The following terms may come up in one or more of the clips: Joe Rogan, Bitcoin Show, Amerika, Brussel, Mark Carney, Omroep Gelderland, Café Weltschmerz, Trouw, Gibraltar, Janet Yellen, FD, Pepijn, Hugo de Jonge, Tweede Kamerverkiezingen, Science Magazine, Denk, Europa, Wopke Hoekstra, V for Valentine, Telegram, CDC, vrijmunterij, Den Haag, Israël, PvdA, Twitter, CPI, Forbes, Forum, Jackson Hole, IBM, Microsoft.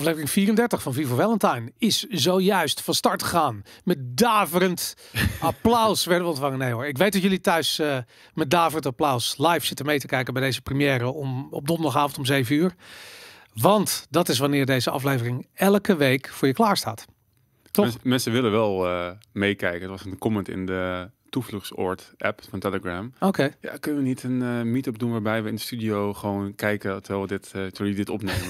Aflevering 34 van V for Valentine is zojuist van start gegaan. Met daverend applaus werden we ontvangen. Nee hoor, ik weet dat jullie thuis met daverend applaus live zitten mee te kijken bij deze première op donderdagavond om 7 uur. Want dat is wanneer deze aflevering elke week voor je klaar staat. Toch? Mensen willen wel meekijken. Er was een comment in de toevluchtsoord-app van Telegram. Oké. Ja, kunnen we niet een meet-up doen waarbij we in de studio gewoon kijken terwijl jullie dit opnemen?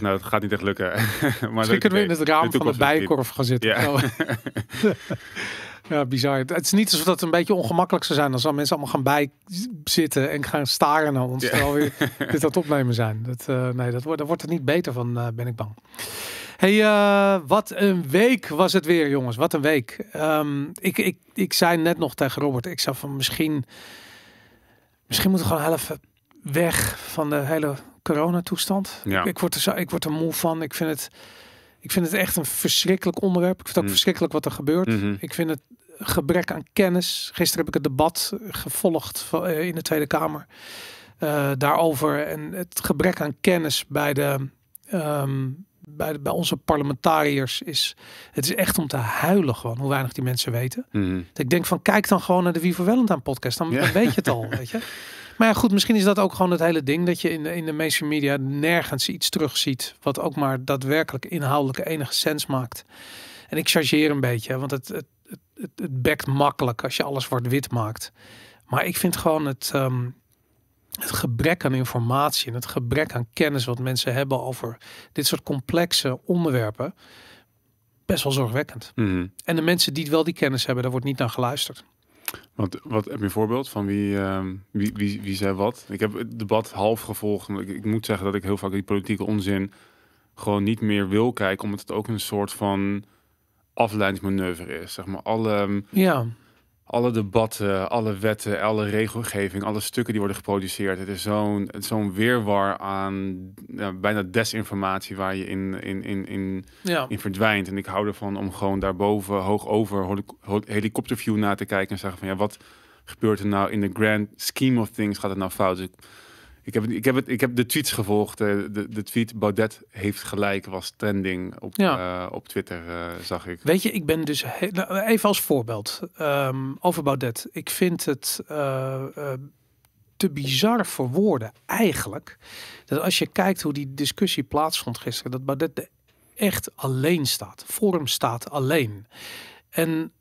Nou, dat gaat niet echt lukken. Misschien kunnen we in het raam van de Bijenkorf gaan zitten. Ja. Oh. Ja, bizar. Het is niet alsof dat een beetje ongemakkelijk zou zijn als mensen allemaal gaan bijzitten en gaan staren naar ons, terwijl we dit aan het opnemen zijn. Dat wordt er niet beter van, ben ik bang. Hey, wat een week was het weer, jongens. Wat een week. Ik zei net nog tegen Robert, ik zei van misschien moeten we gewoon even weg van de hele coronatoestand. Ja. Ik word er moe van. Ik vind het echt een verschrikkelijk onderwerp. Ik vind het ook verschrikkelijk wat er gebeurt. Mm-hmm. Ik vind het gebrek aan kennis. Gisteren heb ik het debat gevolgd in de Tweede Kamer daarover. En het gebrek aan kennis bij onze parlementariërs is echt om te huilen gewoon hoe weinig die mensen weten. Mm-hmm. Ik denk van kijk dan gewoon naar de Wie voor Wellentaan podcast. Dan weet je het al, weet je. Maar ja, goed, misschien is dat ook gewoon het hele ding dat je in de mainstream media nergens iets terugziet wat ook maar daadwerkelijk inhoudelijk enige sens maakt. En ik chargeer een beetje, want het bekt makkelijk als je alles zwart-wit maakt. Maar ik vind gewoon het gebrek aan informatie en het gebrek aan kennis wat mensen hebben over dit soort complexe onderwerpen best wel zorgwekkend. Mm-hmm. En de mensen die wel die kennis hebben, daar wordt niet naar geluisterd. Wat heb je een voorbeeld van wie zei wat? Ik heb het debat half gevolgd. Ik moet zeggen dat ik heel vaak die politieke onzin gewoon niet meer wil kijken, omdat het ook een soort van afleidingsmanoeuvre is. Zeg maar alle debatten, alle wetten, alle regelgeving, alle stukken die worden geproduceerd. Het is zo'n weerwar aan bijna desinformatie waar je in verdwijnt. En ik hou ervan om gewoon daarboven, hoog over, helikopterview na te kijken en zeggen van ja, wat gebeurt er nou in de grand scheme of things? Gaat het nou fout? Dus ik heb de tweets gevolgd. De tweet Baudet heeft gelijk was trending op Twitter, zag ik. Weet je, ik ben dus even als voorbeeld over Baudet. Ik vind het te bizar voor woorden eigenlijk. Dat als je kijkt hoe die discussie plaatsvond gisteren, dat Baudet echt alleen staat. Forum staat alleen. En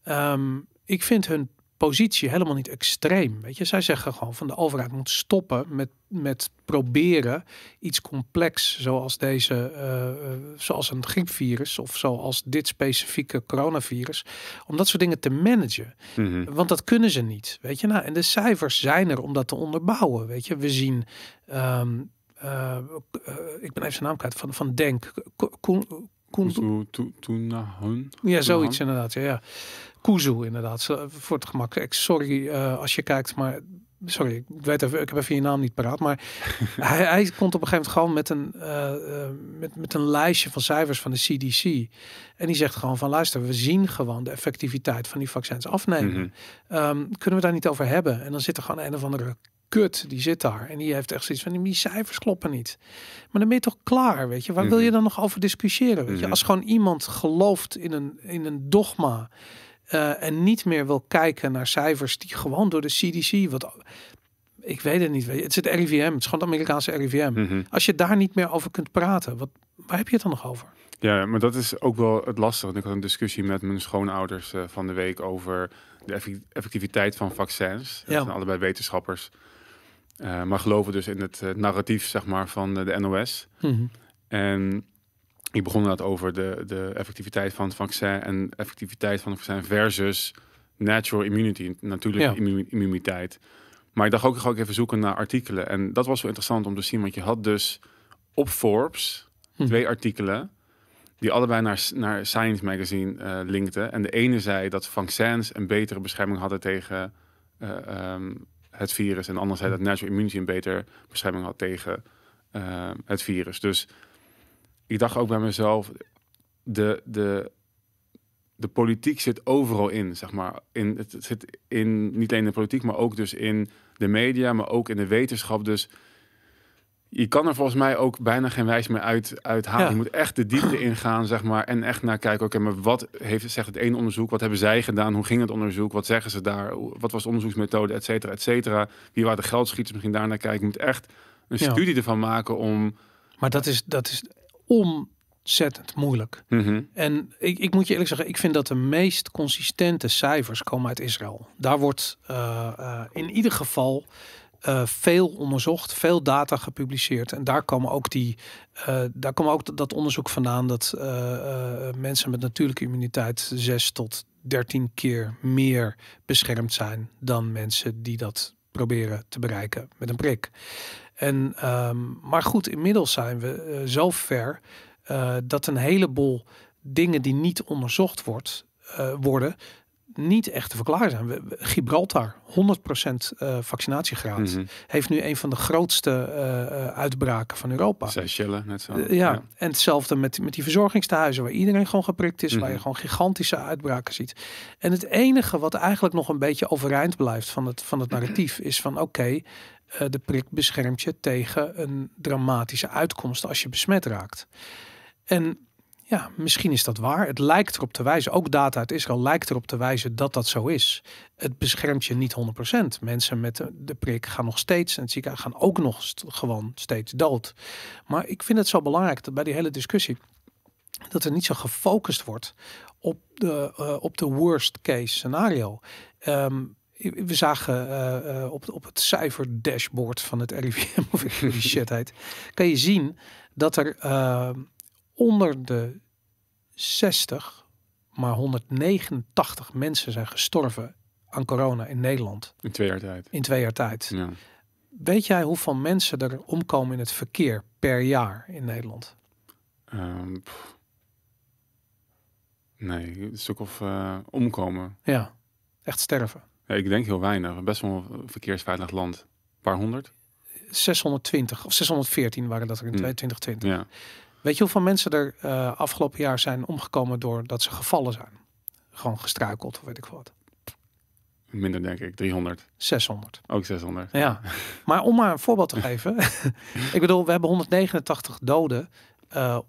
ik vind hun positie helemaal niet extreem. Weet je, zij zeggen gewoon van de overheid moet stoppen met proberen iets complex zoals zoals een griepvirus of zoals dit specifieke coronavirus, om dat soort dingen te managen. Mm-hmm. Want dat kunnen ze niet. Weet je, en de cijfers zijn er om dat te onderbouwen. Weet je, we zien ik ben even zijn naam kwijt van Denk. Ja, zoiets inderdaad. Ja. Kuzu inderdaad, voor het gemak. Als je kijkt, maar sorry, ik heb even je naam niet paraat. Maar hij komt op een gegeven moment gewoon met een lijstje van cijfers van de CDC. En die zegt gewoon van luister, we zien gewoon de effectiviteit van die vaccins afnemen. Mm-hmm. Kunnen we daar niet over hebben? En dan zit er gewoon een of andere kut, die zit daar. En die heeft echt zoiets van, die cijfers kloppen niet. Maar dan ben je toch klaar, weet je. Waar wil je dan nog over discussiëren? Weet je? Als gewoon iemand gelooft in een dogma en niet meer wil kijken naar cijfers die gewoon door de CDC, ik weet het niet, weet je. Het is het RIVM, het is gewoon het Amerikaanse RIVM. Mm-hmm. Als je daar niet meer over kunt praten, waar heb je het dan nog over? Ja, maar dat is ook wel het lastige. Ik had een discussie met mijn schoonouders van de week over de effectiviteit van vaccins. Dat zijn allebei wetenschappers. Maar geloven dus in het narratief, zeg maar, van de NOS. Mm-hmm. En ik begon inderdaad over de effectiviteit van het vaccin en effectiviteit van het vaccin versus natural immunity, natuurlijke immuniteit. Maar ik dacht ook, ik ga ook even zoeken naar artikelen. En dat was wel interessant om te zien, want je had dus op Forbes 2 artikelen die allebei naar Science Magazine linkten. En de ene zei dat vaccins een betere bescherming hadden tegen het virus. En de ander zei dat natural immunity een betere bescherming had tegen het virus. Dus ik dacht ook bij mezelf, de politiek zit overal in, zeg maar. Het zit in niet alleen de politiek, maar ook dus in de media, maar ook in de wetenschap. Dus je kan er volgens mij ook bijna geen wijs meer uit halen. Ja. Je moet echt de diepte ingaan, zeg maar. En echt naar kijken, oké, maar wat zegt het ene onderzoek? Wat hebben zij gedaan? Hoe ging het onderzoek? Wat zeggen ze daar? Wat was de onderzoeksmethode? Et cetera, et cetera. Wie waren de geldschieters? Misschien daarnaar kijken. Je moet echt een studie ervan maken om... Maar dat is ontzettend moeilijk. Mm-hmm. En ik moet je eerlijk zeggen, ik vind dat de meest consistente cijfers komen uit Israël. Daar wordt in ieder geval... veel onderzocht, veel data gepubliceerd. En daar komen ook dat onderzoek vandaan dat mensen met natuurlijke immuniteit 6 tot 13 keer meer beschermd zijn dan mensen die dat proberen te bereiken met een prik. En, maar goed, inmiddels zijn we zo ver dat een heleboel dingen die niet onderzocht worden... niet echt te verklaren zijn. Gibraltar, 100% vaccinatiegraad. Mm-hmm. Heeft nu een van de grootste uitbraken van Europa. Seychelles, net zo. Ja, en hetzelfde met die verzorgingstehuizen... waar iedereen gewoon geprikt is, mm-hmm. waar je gewoon gigantische uitbraken ziet. En het enige wat eigenlijk nog een beetje overeind blijft van het narratief... is van oké, de prik beschermt je tegen een dramatische uitkomst... als je besmet raakt. En... ja, misschien is dat waar. Het lijkt erop te wijzen, ook data uit Israël lijkt erop te wijzen dat dat zo is. Het beschermt je niet 100%. Mensen met de prik gaan nog steeds, en het ziekenhuis gaan ook nog gewoon steeds dood. Maar ik vind het zo belangrijk dat bij die hele discussie, dat er niet zo gefocust wordt op de worst case scenario. We zagen op het cijferdashboard van het RIVM, of ik die shit heet, kan je zien dat er... onder de 60, maar 189 mensen zijn gestorven aan corona in Nederland. In 2 jaar tijd. In 2 jaar tijd. Ja. Weet jij hoeveel mensen er omkomen in het verkeer per jaar in Nederland? Nee, een stuk of omkomen. Ja, echt sterven. Ja, ik denk heel weinig. Best wel een verkeersveilig land. Een paar honderd? 620 of 614 waren dat er in 2020. Ja. Weet je hoeveel mensen er afgelopen jaar zijn omgekomen doordat ze gevallen zijn? Gewoon gestruikeld, of weet ik wat. Minder, denk ik. 300. 600. Ook 600. Ja. Maar om maar een voorbeeld te geven. Ik bedoel, we hebben 189 doden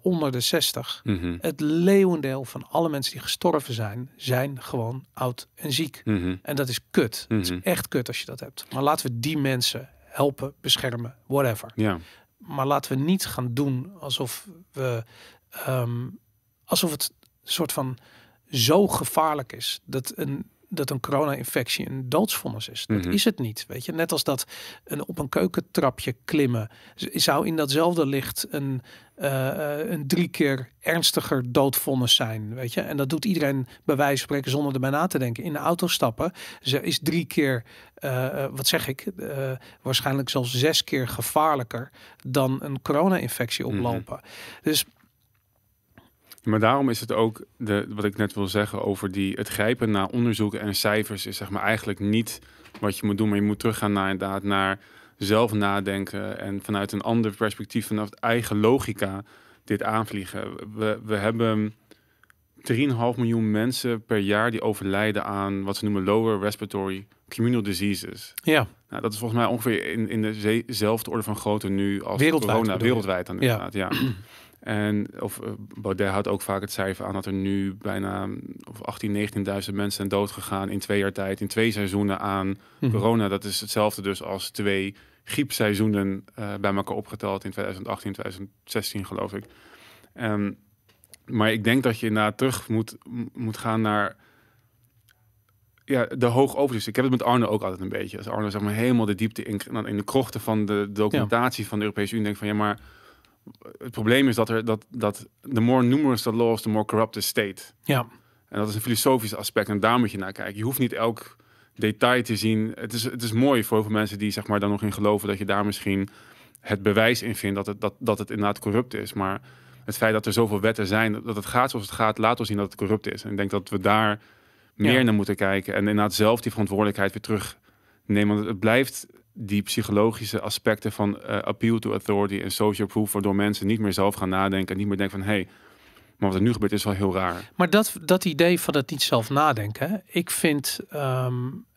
onder de 60. Mm-hmm. Het leeuwendeel van alle mensen die gestorven zijn, zijn gewoon oud en ziek. Mm-hmm. En dat is kut. Mm-hmm. Het is echt kut als je dat hebt. Maar laten we die mensen helpen, beschermen, whatever. Ja. Maar laten we niet gaan doen alsof we alsof het soort van zo gevaarlijk is dat een corona-infectie een doodsvonnis is. Dat is het niet, weet je. Net als dat op een keukentrapje klimmen zou in datzelfde licht een 3 keer ernstiger doodvonnis zijn, weet je. En dat doet iedereen bij wijze van spreken zonder erbij na te denken. In de auto stappen is 3 keer, waarschijnlijk zelfs 6 keer gevaarlijker dan een corona-infectie oplopen. Dus... maar daarom is het ook, wat ik net wil zeggen over het grijpen naar onderzoeken en cijfers... is zeg maar eigenlijk niet wat je moet doen, maar je moet teruggaan naar zelf nadenken... en vanuit een ander perspectief, vanaf eigen logica, dit aanvliegen. We hebben 3,5 miljoen mensen per jaar die overlijden aan wat ze noemen lower respiratory communal diseases. Ja. Nou, dat is volgens mij ongeveer in dezelfde orde van grootte nu als wereldwijd, corona. Wereldwijd dan inderdaad, ja. Of Baudet houdt ook vaak het cijfer aan dat er nu bijna 19.000 mensen zijn doodgegaan in 2 jaar tijd, in 2 seizoenen aan corona. Dat is hetzelfde dus als 2 griepseizoenen bij elkaar opgeteld in 2018 en 2016, geloof ik. Maar ik denk dat je inderdaad terug moet gaan naar... ja, de hoog overzicht. Ik heb het met Arno ook altijd een beetje. Als Arno zeg maar helemaal de diepte in de krochten van de documentatie van de Europese Unie denkt van ja, maar... het probleem is dat the more numerous the laws, the more corrupt the state. Ja. En dat is een filosofisch aspect en daar moet je naar kijken. Je hoeft niet elk detail te zien. Het is mooi voor heel veel mensen die zeg maar dan nog in geloven dat je daar misschien het bewijs in vindt dat het inderdaad corrupt is. Maar het feit dat er zoveel wetten zijn, dat het gaat zoals het gaat, laat ons zien dat het corrupt is. En ik denk dat we daar meer naar moeten kijken en inderdaad zelf die verantwoordelijkheid weer terugnemen. Want het blijft... die psychologische aspecten van appeal to authority en social proof... waardoor mensen niet meer zelf gaan nadenken... en niet meer denken van, hé, maar wat er nu gebeurt is wel heel raar. Maar dat idee van het niet zelf nadenken... ik vind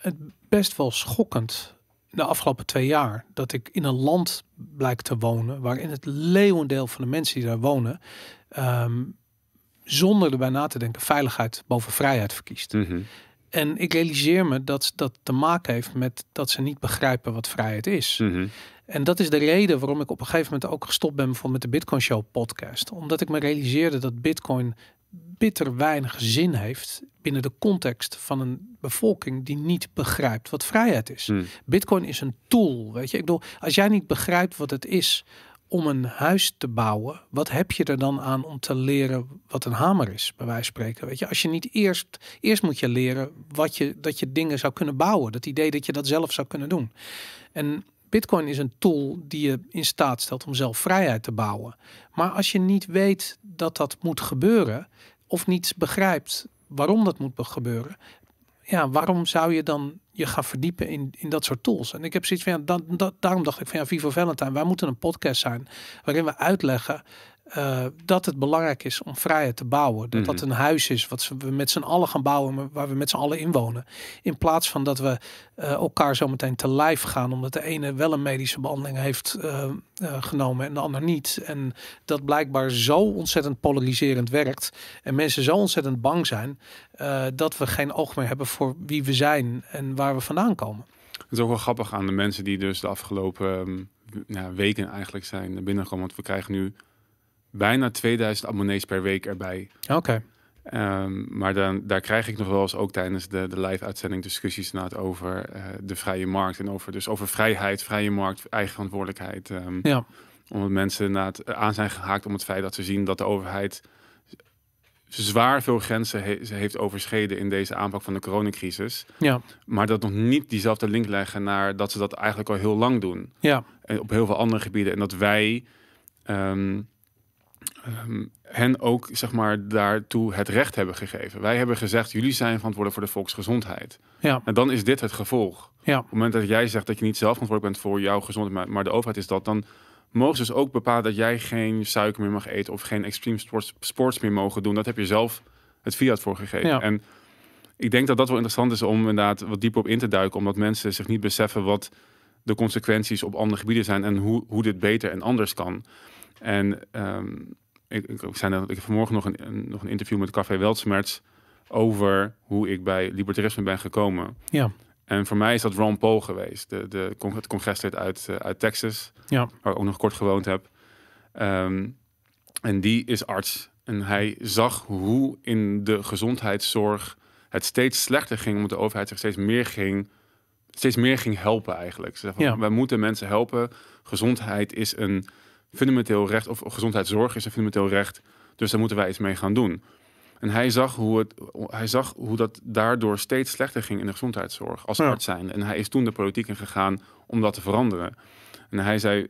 het best wel schokkend de afgelopen 2 jaar dat ik in een land blijk te wonen waarin het leeuwendeel van de mensen die daar wonen zonder erbij na te denken veiligheid boven vrijheid verkiest. Mm-hmm. En ik realiseer me dat dat te maken heeft met dat ze niet begrijpen wat vrijheid is. Mm-hmm. En dat is de reden waarom ik op een gegeven moment ook gestopt ben met de Bitcoin Show podcast. Omdat ik me realiseerde dat Bitcoin bitter weinig zin heeft binnen de context van een bevolking die niet begrijpt wat vrijheid is. Mm. Bitcoin is een tool, weet je. Ik bedoel, als jij niet begrijpt wat het is om een huis te bouwen, wat heb je er dan aan om te leren wat een hamer is, bij wijze van spreken? Weet je, als je niet eerst moet je leren dat je dingen zou kunnen bouwen. Dat idee dat je dat zelf zou kunnen doen. En Bitcoin is een tool die je in staat stelt om zelf vrijheid te bouwen. Maar als je niet weet dat dat moet gebeuren, of niet begrijpt waarom dat moet gebeuren, ja, waarom zou je dan je gaan verdiepen in dat soort tools? En ik heb zoiets van, ja, daarom dacht ik van, ja, V for Valentine, wij moeten een podcast zijn waarin we uitleggen dat het belangrijk is om vrijheid te bouwen. Dat dat een huis is wat we met z'n allen gaan bouwen, maar waar we met z'n allen in wonen. In plaats van dat we elkaar zometeen te lijf gaan, omdat de ene wel een medische behandeling heeft genomen en de ander niet. En dat blijkbaar zo ontzettend polariserend werkt en mensen zo ontzettend bang zijn dat we geen oog meer hebben voor wie we zijn en waar we vandaan komen. Het is ook wel grappig aan de mensen die dus de afgelopen weken eigenlijk zijn binnengekomen, want we krijgen nu bijna 2000 abonnees per week erbij. Oké. Maar daar krijg ik nog wel eens ook tijdens de live-uitzending discussies over de vrije markt. En over vrijheid, vrije markt, eigen verantwoordelijkheid. Ja. Omdat mensen aan zijn gehaakt om het feit dat ze zien dat de overheid zwaar veel grenzen heeft overschreden in deze aanpak van de coronacrisis. Ja. Maar dat nog niet diezelfde link leggen naar dat ze dat eigenlijk al heel lang doen. Ja. En op heel veel andere gebieden. En dat wij hen ook, zeg maar, daartoe het recht hebben gegeven. Wij hebben gezegd, jullie zijn verantwoordelijk voor de volksgezondheid. Ja. En dan is dit het gevolg. Ja. Op het moment dat jij zegt dat je niet zelf verantwoordelijk bent voor jouw gezondheid, maar de overheid is dat, dan mogen ze dus ook bepalen dat jij geen suiker meer mag eten of geen extreme sports meer mogen doen. Dat heb je zelf het fiat voor gegeven. Ja. En ik denk dat dat wel interessant is om inderdaad wat dieper op in te duiken, omdat mensen zich niet beseffen wat de consequenties op andere gebieden zijn en hoe dit beter en anders kan. En ik heb vanmorgen nog een interview met Café Weltschmerz over hoe ik bij libertarisme ben gekomen. Ja. En voor mij is dat Ron Paul geweest. Het congreslid uit Texas, ja, waar ik ook nog kort gewoond heb. En die is arts. En hij zag hoe in de gezondheidszorg het steeds slechter ging, omdat de overheid zich steeds meer ging helpen eigenlijk. Ze zeggen, ja, wij moeten mensen helpen. Gezondheid is een fundamenteel recht, of gezondheidszorg is een fundamenteel recht, dus daar moeten wij iets mee gaan doen. En hij zag hoe dat daardoor steeds slechter ging in de gezondheidszorg als arts zijn. En hij is toen de politiek in gegaan om dat te veranderen. En hij zei,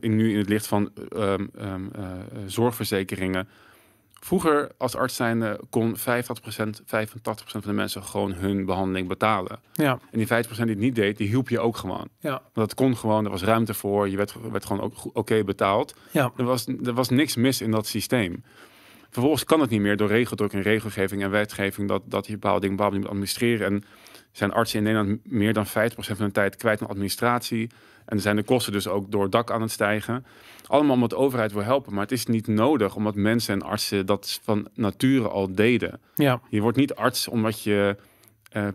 nu in het licht van zorgverzekeringen, vroeger als arts zijnde kon 85% van de mensen gewoon hun behandeling betalen. Ja. En die 50% die het niet deed, die hielp je ook gewoon. Ja. Want dat kon gewoon, er was ruimte voor, je werd gewoon ook oké betaald. Ja. Er was niks mis in dat systeem. Vervolgens kan het niet meer door regeldruk en regelgeving en wetgeving dat je bepaalde dingen moet administreren. En zijn artsen in Nederland meer dan 50% van hun tijd kwijt aan administratie. En zijn de kosten dus ook door het dak aan het stijgen. Allemaal omdat de overheid wil helpen. Maar het is niet nodig, omdat mensen en artsen dat van nature al deden. Ja. Je wordt niet arts omdat je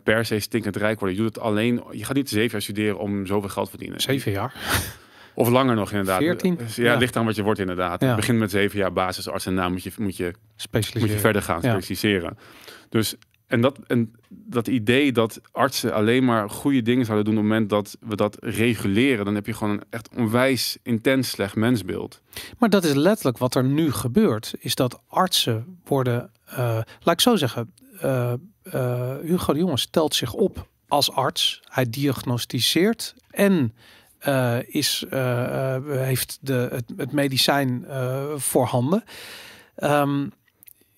per se stinkend rijk wordt. Je doet het alleen. Je gaat niet 7 jaar studeren om zoveel geld te verdienen. 7 jaar? Of langer nog, inderdaad. 14? Ja, ligt aan wat je wordt, inderdaad. Ja. Het begint met 7 jaar basisarts en daarna moet je verder gaan specialiseren. Ja. Dus... En dat idee dat artsen alleen maar goede dingen zouden doen op het moment dat we dat reguleren, dan heb je gewoon een echt onwijs intens slecht mensbeeld. Maar dat is letterlijk wat er nu gebeurt, is dat artsen worden, laat ik zo zeggen, Hugo de Jonge stelt zich op als arts. Hij diagnosticeert en heeft het medicijn voorhanden.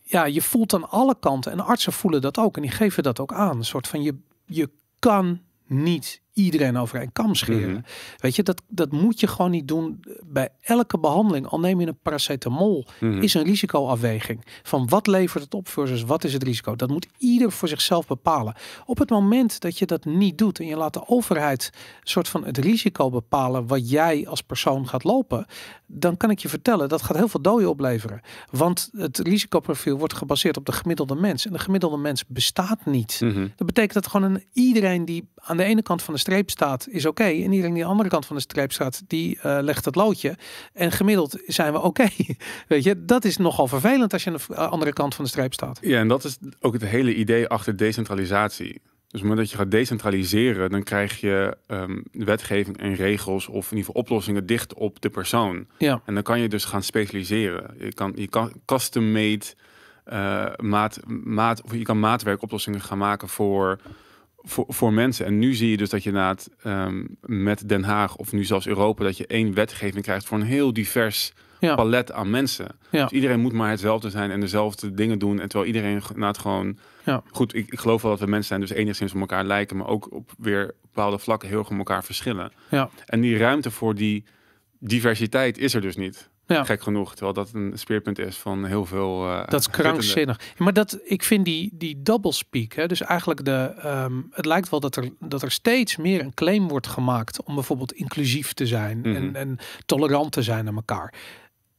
Ja, je voelt aan alle kanten, en artsen voelen dat ook en die geven dat ook aan. Een soort van, je kan niet iedereen over een kam scheren. Mm-hmm. Weet je, dat moet je gewoon niet doen. Bij elke behandeling, al neem je een paracetamol, mm-hmm. is een risicoafweging. Van wat levert het op versus wat is het risico? Dat moet ieder voor zichzelf bepalen. Op het moment dat je dat niet doet en je laat de overheid soort van het risico bepalen wat jij als persoon gaat lopen, dan kan ik je vertellen, dat gaat heel veel doden opleveren. Want het risicoprofiel wordt gebaseerd op de gemiddelde mens. En de gemiddelde mens bestaat niet. Mm-hmm. Dat betekent dat gewoon iedereen die aan de ene kant van de streep staat is oké. En iedereen die aan de andere kant van de streep staat, die legt het loodje. En gemiddeld zijn we oké. Weet je, dat is nogal vervelend als je aan de andere kant van de streep staat. Ja, en dat is ook het hele idee achter decentralisatie. Dus op het moment dat je gaat decentraliseren, dan krijg je wetgeving en regels of in ieder geval oplossingen dicht op de persoon. Ja. En dan kan je dus gaan specialiseren. Je kan custom-made maatwerkoplossingen gaan maken voor mensen. En nu zie je dus dat je met Den Haag of nu zelfs Europa, dat je één wetgeving krijgt voor een heel divers palet aan mensen. Ja. Dus iedereen moet maar hetzelfde zijn en dezelfde dingen doen. En terwijl iedereen gewoon... Ja. Goed, ik geloof wel dat we mensen zijn, dus enigszins op elkaar lijken, maar ook op weer bepaalde vlakken heel erg op elkaar verschillen. Ja. En die ruimte voor die diversiteit is er dus niet. Ja. Gek genoeg, terwijl dat een speerpunt is van heel veel... dat is krankzinnig. Ja, maar ik vind die doublespeak, hè, dus eigenlijk het lijkt wel dat er steeds meer een claim wordt gemaakt om bijvoorbeeld inclusief te zijn en tolerant te zijn naar elkaar.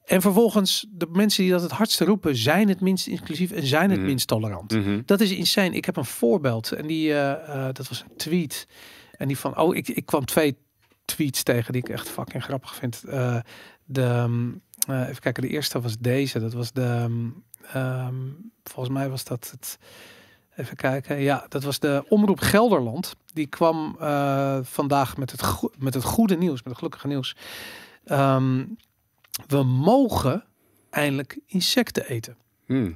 En vervolgens, de mensen die dat het hardste roepen, zijn het minst inclusief en zijn het minst tolerant. Mm-hmm. Dat is insane. Ik heb een voorbeeld. En dat was een tweet. En die van, ik kwam 2 tweets tegen die ik echt fucking grappig vind. Even kijken, de eerste was deze. Dat was volgens mij was dat het... Even kijken. Ja, dat was de Omroep Gelderland. Die kwam vandaag met het goede nieuws, met het gelukkige nieuws. We mogen eindelijk insecten eten.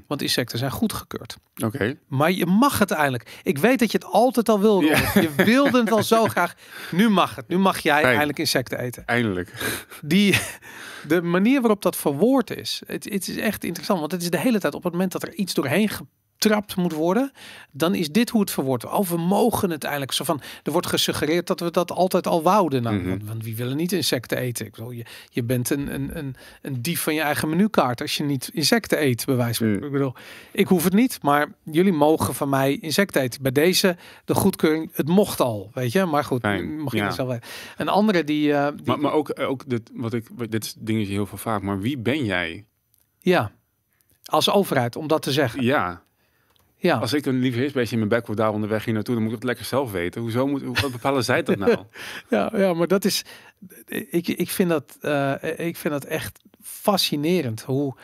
Want insecten zijn goedgekeurd. Okay. Maar je mag het eindelijk. Ik weet dat je het altijd al wil. Yeah. Je wilde het al zo graag. Nu mag het. Nu mag jij eindelijk insecten eten. Eindelijk. De manier waarop dat verwoord is. Het is echt interessant. Want het is de hele tijd op het moment dat er iets doorheen getrapt moet worden. Dan is dit hoe het verwoord wordt. Oh, we mogen het eindelijk. Zo van, er wordt gesuggereerd dat we dat altijd al wouden. Nou, want wie willen niet insecten eten? Ik bedoel, je bent een dief van je eigen menukaart als je niet insecten eet, bij wijze van. Ik bedoel, ik hoef het niet, maar jullie mogen van mij insecten eten. Bij deze, de goedkeuring, het mocht al, weet je. Maar goed, mag je zelf weten. Een andere die... Maar ook dit, dit dingetje heel veel vaak. Maar wie ben jij? Ja, als overheid, om dat te zeggen. Ja. Ja. Als ik een liefheersbeestje in mijn bek word daar onderweg hier naartoe, dan moet ik het lekker zelf weten. Hoe bepalen zij dat nou? ja, maar dat is... Ik vind dat echt fascinerend. Hoe...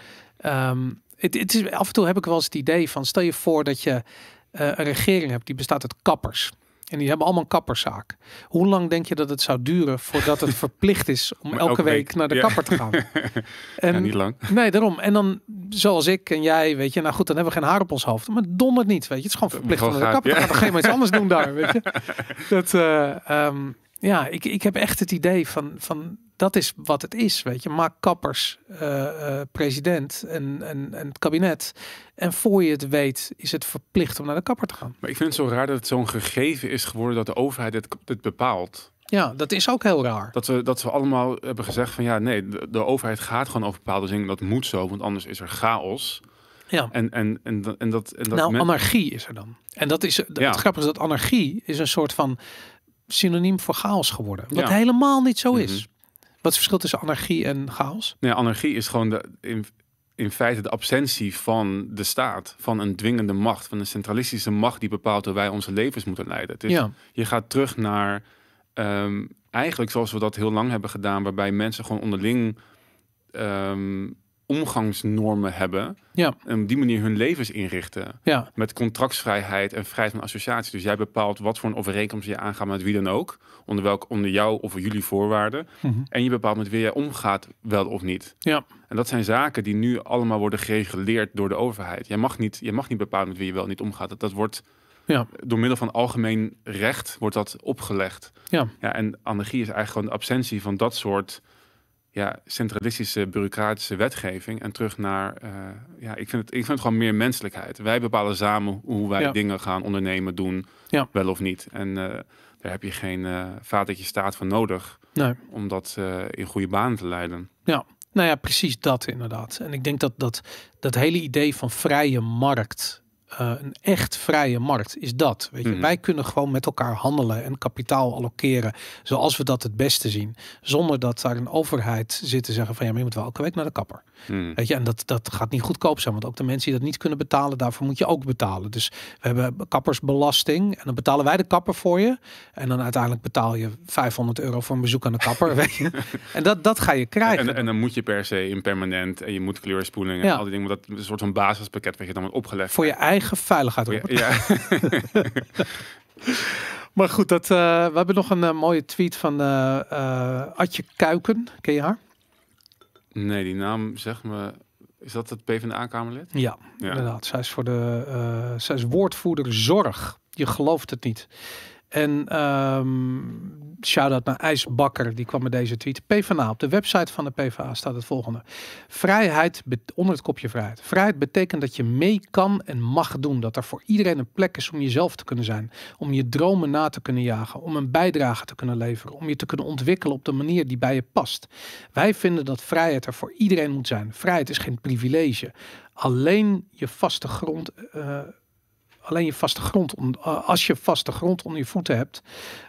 het is, af en toe heb ik wel eens het idee van... Stel je voor dat je een regering hebt die bestaat uit kappers. En die hebben allemaal een kapperszaak. Hoe lang denk je dat het zou duren voordat het verplicht is om elke week naar de kapper te gaan? En, ja, niet lang. Nee, daarom. En dan, zoals ik en jij, weet je, nou goed, dan hebben we geen haar op ons hoofd. Maar donderd niet, weet je. Het is gewoon verplicht om naar de kapper te gaan. Dan ga je maar iets anders doen daar, weet je. Ik heb echt het idee van dat is wat het is, weet je. Maak kappers president en het kabinet. En voor je het weet, is het verplicht om naar de kapper te gaan. Maar ik vind het zo raar dat het zo'n gegeven is geworden dat de overheid het bepaalt. Ja, dat is ook heel raar. Dat we allemaal hebben gezegd van ja, nee, de overheid gaat gewoon over bepaalde dingen. Dat moet zo, want anders is er chaos. Ja. En anarchie is er dan. En dat is het grappige, is dat anarchie is een soort van synoniem voor chaos geworden. Wat helemaal niet zo is. Wat is het verschil tussen anarchie en chaos? Nee, anarchie is gewoon in feite de absentie van de staat. Van een dwingende macht. Van een centralistische macht die bepaalt hoe wij onze levens moeten leiden. Dus je gaat terug naar... eigenlijk zoals we dat heel lang hebben gedaan. Waarbij mensen gewoon onderling omgangsnormen hebben. Ja. En op die manier hun levens inrichten. Ja. Met contractsvrijheid en vrijheid van associatie. Dus jij bepaalt wat voor een overeenkomst je aangaat met wie dan ook. Onder jou of jullie voorwaarden. Mm-hmm. En je bepaalt met wie jij omgaat, wel of niet. Ja. En dat zijn zaken die nu allemaal worden gereguleerd door de overheid. Jij mag niet bepalen met wie je wel niet omgaat. Dat wordt door middel van algemeen recht wordt dat opgelegd. Ja. Ja, en anarchie is eigenlijk gewoon de absentie van dat soort... Ja, centralistische, bureaucratische wetgeving en terug naar... ik vind het gewoon meer menselijkheid. Wij bepalen samen hoe wij dingen gaan ondernemen, doen, wel of niet. En daar heb je geen vadertje staat van nodig. Nee. Om dat in goede banen te leiden. Ja, nou ja, precies dat inderdaad. En ik denk dat dat hele idee van vrije markt... een echt vrije markt is dat. Weet je, wij kunnen gewoon met elkaar handelen en kapitaal allokeren zoals we dat het beste zien. Zonder dat daar een overheid zit te zeggen van ja, maar je moet wel elke week naar de kapper. Weet je, en dat gaat niet goedkoop zijn. Want ook de mensen die dat niet kunnen betalen, daarvoor moet je ook betalen. Dus we hebben kappersbelasting en dan betalen wij de kapper voor je. En dan uiteindelijk betaal je €500 voor een bezoek aan de kapper. Weet je? En dat ga je krijgen. En dan moet je per se in permanent en je moet kleurspoeling en al die dingen. Maar dat is een soort van basispakket wat je dan wordt opgelegd. Voor je eigen veiligheid, Robert. Ja. Maar goed, we hebben nog een mooie tweet van Adje Kuiken. Ken je haar? Nee, die naam zegt me... Is dat het PvdA-kamerlid? Ja, ja, inderdaad. Zij is, zij is woordvoerder zorg. Je gelooft het niet. En shout-out naar IJsbakker, die kwam met deze tweet. PvdA, op de website van de PvdA staat het volgende. Vrijheid, onder het kopje vrijheid. Vrijheid betekent dat je mee kan en mag doen. Dat er voor iedereen een plek is om jezelf te kunnen zijn. Om je dromen na te kunnen jagen. Om een bijdrage te kunnen leveren. Om je te kunnen ontwikkelen op de manier die bij je past. Wij vinden dat vrijheid er voor iedereen moet zijn. Vrijheid is geen privilege. Als je vaste grond onder je voeten hebt,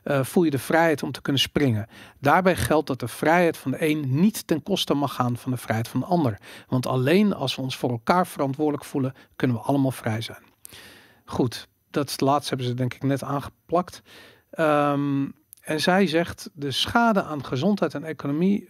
voel je de vrijheid om te kunnen springen. Daarbij geldt dat de vrijheid van de een niet ten koste mag gaan van de vrijheid van de ander. Want alleen als we ons voor elkaar verantwoordelijk voelen, kunnen we allemaal vrij zijn. Goed, dat laatste hebben ze denk ik net aangeplakt. En zij zegt, de schade aan gezondheid en economie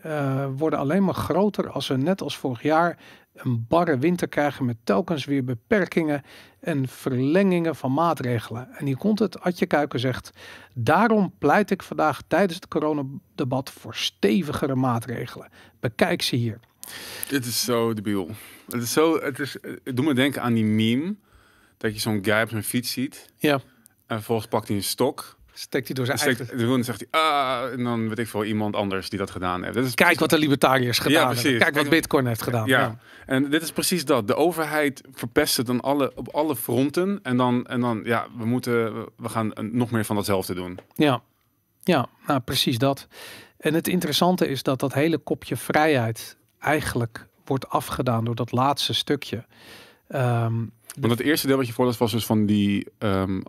worden alleen maar groter als we net als vorig jaar een barre winter krijgen met telkens weer beperkingen en verlengingen van maatregelen. En hier komt het, Adje Kuiken zegt, daarom pleit ik vandaag tijdens het coronadebat voor stevigere maatregelen. Bekijk ze hier. Dit is zo debiel. Het doet me denken aan die meme, dat je zo'n guy op zijn fiets ziet. Ja. En vervolgens pakt hij een stok. Steekt hij door zijn eigen... Dan zegt hij, ah, en dan weet ik veel, iemand anders die dat gedaan heeft. Dat is kijk wat de libertariërs gedaan hebben. Kijk wat Bitcoin heeft gedaan. Ja. En dit is precies dat. De overheid verpest het dan op alle fronten. En dan, we gaan nog meer van datzelfde doen. Ja, nou precies dat. En het interessante is dat hele kopje vrijheid eigenlijk wordt afgedaan door dat laatste stukje. Want het eerste deel wat je voorlas was dus van die van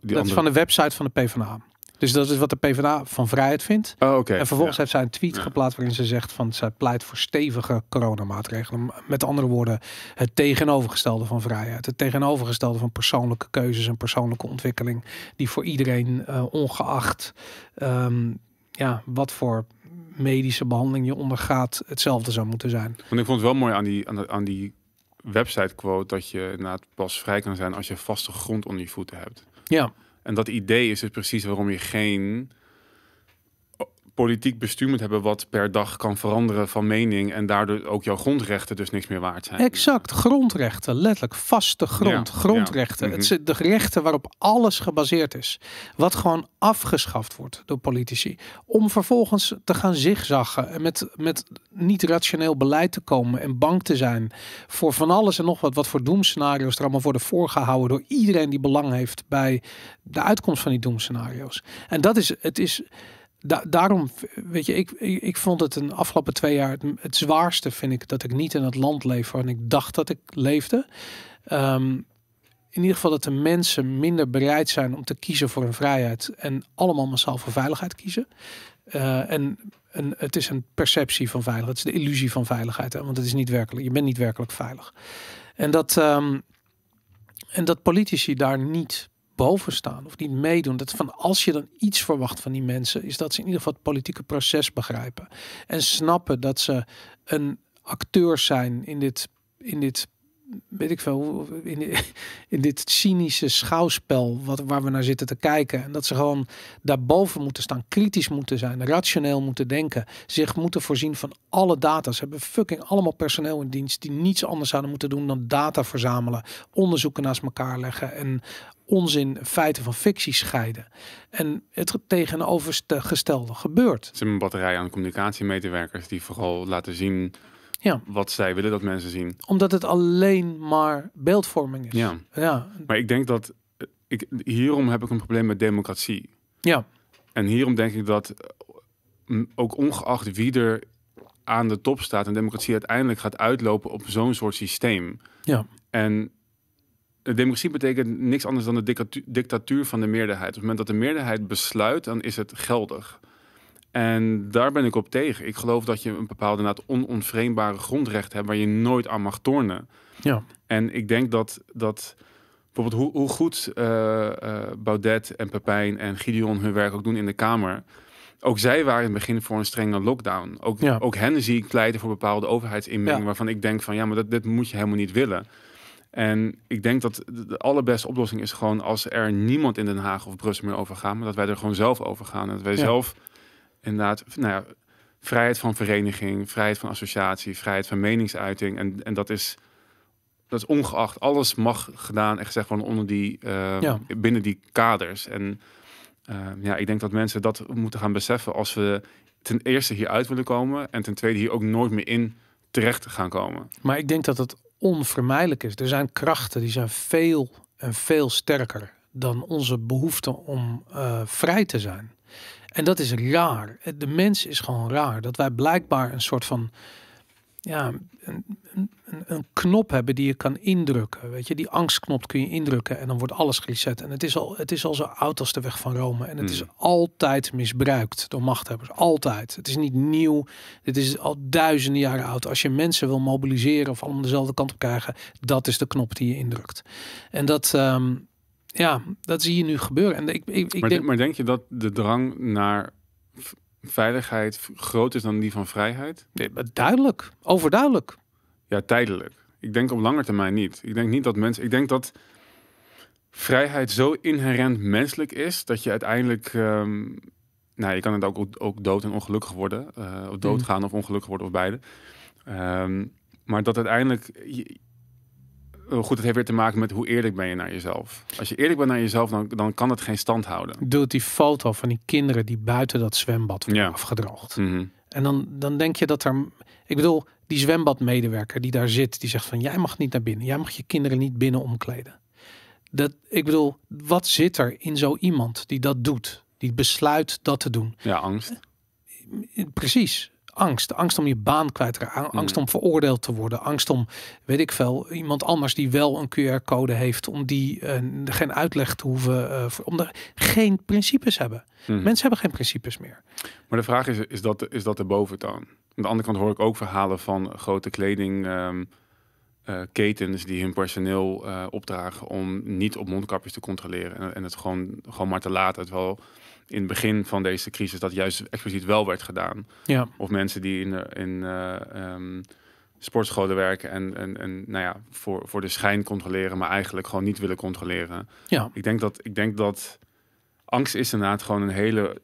de website van de PvdA. Dus dat is wat de PvdA van vrijheid vindt. Oh, okay. En vervolgens heeft zij een tweet geplaatst waarin ze zegt van zij pleit voor stevige coronamaatregelen. Met andere woorden, het tegenovergestelde van vrijheid. Het tegenovergestelde van persoonlijke keuzes en persoonlijke ontwikkeling. Die voor iedereen ongeacht wat voor medische behandeling je ondergaat hetzelfde zou moeten zijn. Want ik vond het wel mooi aan die website quote dat je inderdaad pas vrij kan zijn als je vaste grond onder je voeten hebt. Ja. En dat idee is dus precies waarom je geen politiek bestuur moet hebben wat per dag kan veranderen van mening en daardoor ook jouw grondrechten dus niks meer waard zijn. Exact, grondrechten, letterlijk vaste grond, grondrechten. Het zijn de rechten waarop alles gebaseerd is. Wat gewoon afgeschaft wordt door politici. Om vervolgens te gaan zigzaggen en met niet rationeel beleid te komen en bang te zijn voor van alles en nog wat voor doemscenario's er allemaal worden voorgehouden door iedereen die belang heeft bij de uitkomst van die doemscenario's. En dat is, het is... Daarom, weet je, ik vond het in de afgelopen 2 jaar het zwaarste, vind ik, dat ik niet in het land leef waarin ik dacht dat ik leefde. In ieder geval dat de mensen minder bereid zijn om te kiezen voor hun vrijheid en allemaal massaal voor veiligheid kiezen. En het is een perceptie van veiligheid, het is de illusie van veiligheid, hè? Want het is niet werkelijk, je bent niet werkelijk veilig. En dat politici daar niet boven staan of niet meedoen. Dat van als je dan iets verwacht van die mensen, is dat ze in ieder geval het politieke proces begrijpen en snappen dat ze een acteur zijn in dit weet ik veel, in dit cynische schouwspel waar we naar zitten te kijken. En dat ze gewoon daarboven moeten staan, kritisch moeten zijn, rationeel moeten denken, zich moeten voorzien van alle data. Ze hebben fucking allemaal personeel in dienst die niets anders zouden moeten doen dan data verzamelen, onderzoeken naast elkaar leggen en onzin, feiten van fictie scheiden. En het tegenovergestelde gebeurt. Ze hebben een batterij aan communicatiemedewerkers die vooral laten zien wat zij willen dat mensen zien. Omdat het alleen maar beeldvorming is. Ja. Maar ik denk dat... Hierom heb ik een probleem met democratie. Ja. En hierom denk ik dat ook ongeacht wie er aan de top staat, een democratie uiteindelijk gaat uitlopen op zo'n soort systeem. Ja. En de democratie betekent niks anders dan de dictatuur van de meerderheid. Op het moment dat de meerderheid besluit, dan is het geldig. En daar ben ik op tegen. Ik geloof dat je een bepaalde onontvreembare grondrecht hebt waar je nooit aan mag tornen. Ja. En ik denk dat bijvoorbeeld hoe goed Baudet en Pepijn en Gideon hun werk ook doen in de Kamer. Ook zij waren in het begin voor een strenge lockdown. Ook hen zie ik pleiten voor bepaalde overheidsinmenging, waarvan ik denk van ja, maar dit moet je helemaal niet willen. En ik denk dat de allerbeste oplossing is gewoon als er niemand in Den Haag of Brussel meer over gaat, maar dat wij er gewoon zelf over gaan. En dat wij zelf inderdaad, nou ja, vrijheid van vereniging, vrijheid van associatie, vrijheid van meningsuiting. En dat is ongeacht. Alles mag gedaan en gezegd worden onder die, binnen die kaders. En ik denk dat mensen dat moeten gaan beseffen als we ten eerste hieruit willen komen en ten tweede hier ook nooit meer in terecht gaan komen. Maar ik denk dat het onvermijdelijk is. Er zijn krachten die zijn veel en veel sterker dan onze behoefte om vrij te zijn. En dat is raar. De mens is gewoon raar. Dat wij blijkbaar een soort van een knop hebben die je kan indrukken. Weet je, die angstknop kun je indrukken en dan wordt alles gereset. En het is al zo oud als de weg van Rome. En het is altijd misbruikt door machthebbers. Altijd. Het is niet nieuw. Dit is al duizenden jaren oud. Als je mensen wil mobiliseren of allemaal dezelfde kant op krijgen, dat is de knop die je indrukt. En dat, dat zie je nu gebeuren. En maar denk je dat de drang naar veiligheid groter is dan die van vrijheid? Nee, duidelijk. Overduidelijk. Ja, tijdelijk. Ik denk op lange termijn niet. Ik denk niet dat mensen. Ik denk dat vrijheid zo inherent menselijk is dat je uiteindelijk. Je kan het ook dood en ongelukkig worden. Of doodgaan of ongelukkig worden of beide. Maar dat uiteindelijk. Het heeft weer te maken met hoe eerlijk ben je naar jezelf. Als je eerlijk bent naar jezelf, dan kan het geen stand houden. Ik bedoel, die foto van die kinderen die buiten dat zwembad werden afgedroogd. Mm-hmm. En dan denk je dat er... Ik bedoel, die zwembadmedewerker die daar zit, die zegt van jij mag niet naar binnen. Jij mag je kinderen niet binnen omkleden. Ik bedoel, wat zit er in zo iemand die dat doet? Die besluit dat te doen? Ja, angst. Precies. Angst. Angst om je baan kwijt te raken. Angst om veroordeeld te worden. Angst om, weet ik veel, iemand anders die wel een QR-code heeft, om die geen uitleg te hoeven, omdat geen principes hebben. Mm. Mensen hebben geen principes meer. Maar de vraag is, is dat de boventoon? Aan de andere kant hoor ik ook verhalen van grote kledingketens die hun personeel opdragen om niet op mondkapjes te controleren en het gewoon maar te laten. Terwijl in het begin van deze crisis dat juist expliciet wel werd gedaan. Ja. Of mensen die in sportscholen werken en voor de schijn controleren, maar eigenlijk gewoon niet willen controleren. Ja. Ik denk dat angst is inderdaad gewoon een hele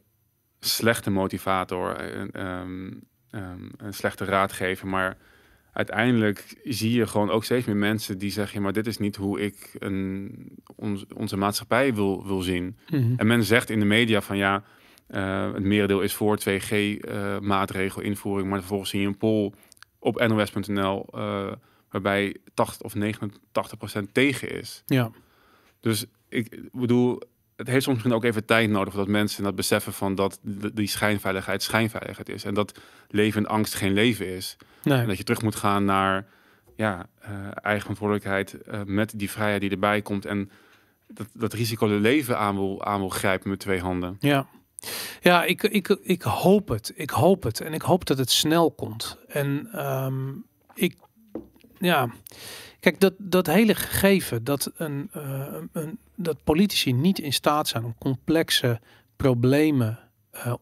slechte motivator, een slechte raadgever, maar uiteindelijk zie je gewoon ook steeds meer mensen die zeggen, ja, maar dit is niet hoe ik onze maatschappij wil zien. Mm-hmm. En men zegt in de media van ja, het merendeel is voor 2G-maatregel invoering, maar vervolgens zie je een poll op NOS.nl waarbij 80 of 89% tegen is. Ja. Dus ik bedoel, het heeft soms misschien ook even tijd nodig dat mensen dat beseffen van dat die schijnveiligheid is. En dat leven in angst geen leven is. Nee. En dat je terug moet gaan naar eigen verantwoordelijkheid met die vrijheid die erbij komt. En dat risico de leven aan wil grijpen met twee handen. Ja, ja, ik hoop het. Ik hoop het. En ik hoop dat het snel komt. En kijk, dat hele gegeven dat dat politici niet in staat zijn om complexe problemen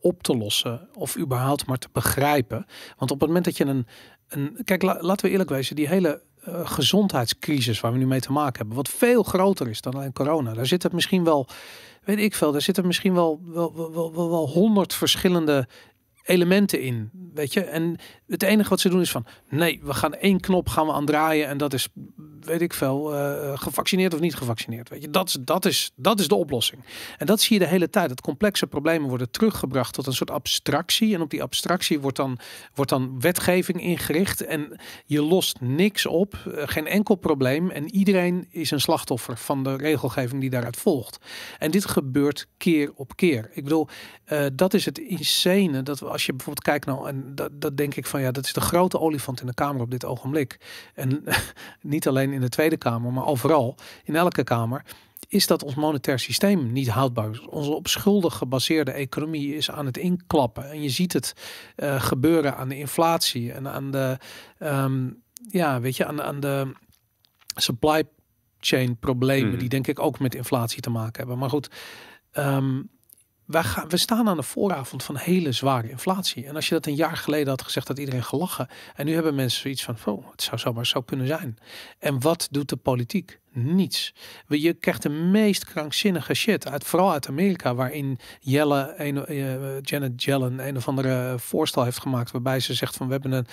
op te lossen of überhaupt maar te begrijpen. Want op het moment dat je kijk, laten we eerlijk wezen, die hele gezondheidscrisis waar we nu mee te maken hebben, wat veel groter is dan alleen corona. Daar zit het misschien wel 100 verschillende elementen in, weet je. En het enige wat ze doen is van, nee, we gaan één knop gaan we aan draaien en dat is, weet ik veel, gevaccineerd of niet gevaccineerd, weet je. Dat is de oplossing. En dat zie je de hele tijd. Dat complexe problemen worden teruggebracht tot een soort abstractie en op die abstractie wordt dan wetgeving ingericht en je lost niks op, geen enkel probleem en iedereen is een slachtoffer van de regelgeving die daaruit volgt. En dit gebeurt keer op keer. Ik bedoel, dat is het insane, dat we, als je bijvoorbeeld kijkt nou, en dat denk ik van ja, dat is de grote olifant in de Kamer op dit ogenblik. En niet alleen in de Tweede Kamer, maar overal, in elke Kamer, is dat ons monetair systeem niet houdbaar is. Onze op schulden gebaseerde economie is aan het inklappen. En je ziet het gebeuren aan de inflatie en aan de, ja, weet je, aan de supply chain problemen, die denk ik ook met inflatie te maken hebben. Maar goed, we staan aan de vooravond van hele zware inflatie. En als je dat een jaar geleden had gezegd, had iedereen gelachen. En nu hebben mensen zoiets van, oh, het zou zomaar zo kunnen zijn. En wat doet de politiek? Niets. Je krijgt de meest krankzinnige shit, vooral uit Amerika, waarin Janet Yellen een of andere voorstel heeft gemaakt, waarbij ze zegt van we hebben een,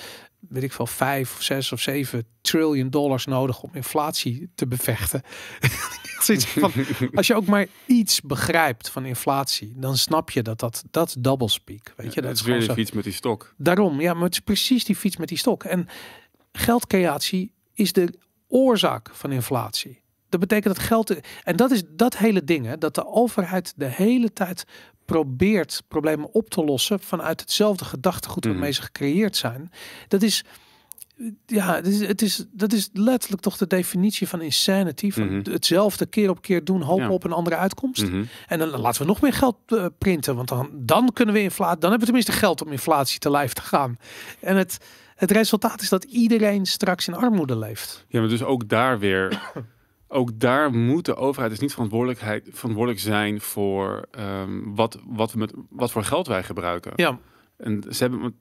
weet ik veel, 5 of 6 of 7 triljoen dollars nodig om inflatie te bevechten. Van, als je ook maar iets begrijpt van inflatie, dan snap je dat doublespeak. Weet je, ja, dat is weer die fiets met die stok. Daarom, ja, maar het is precies die fiets met die stok. En geldcreatie is de oorzaak van inflatie. Dat betekent dat geld, en dat is dat hele ding, hè, dat de overheid de hele tijd probeert problemen op te lossen vanuit hetzelfde gedachtegoed waarmee ze gecreëerd zijn. Dat is, ja, dat is letterlijk toch de definitie van insanity, van hetzelfde keer op keer doen, hopen op een andere uitkomst. En dan laten we nog meer geld printen, want dan kunnen we inflatie, dan hebben we tenminste geld om inflatie te lijf te gaan. En het resultaat is dat iedereen straks in armoede leeft. Ja, maar dus ook daar weer, ook daar moet de overheid dus niet verantwoordelijk zijn voor wat voor geld wij gebruiken. Ja. En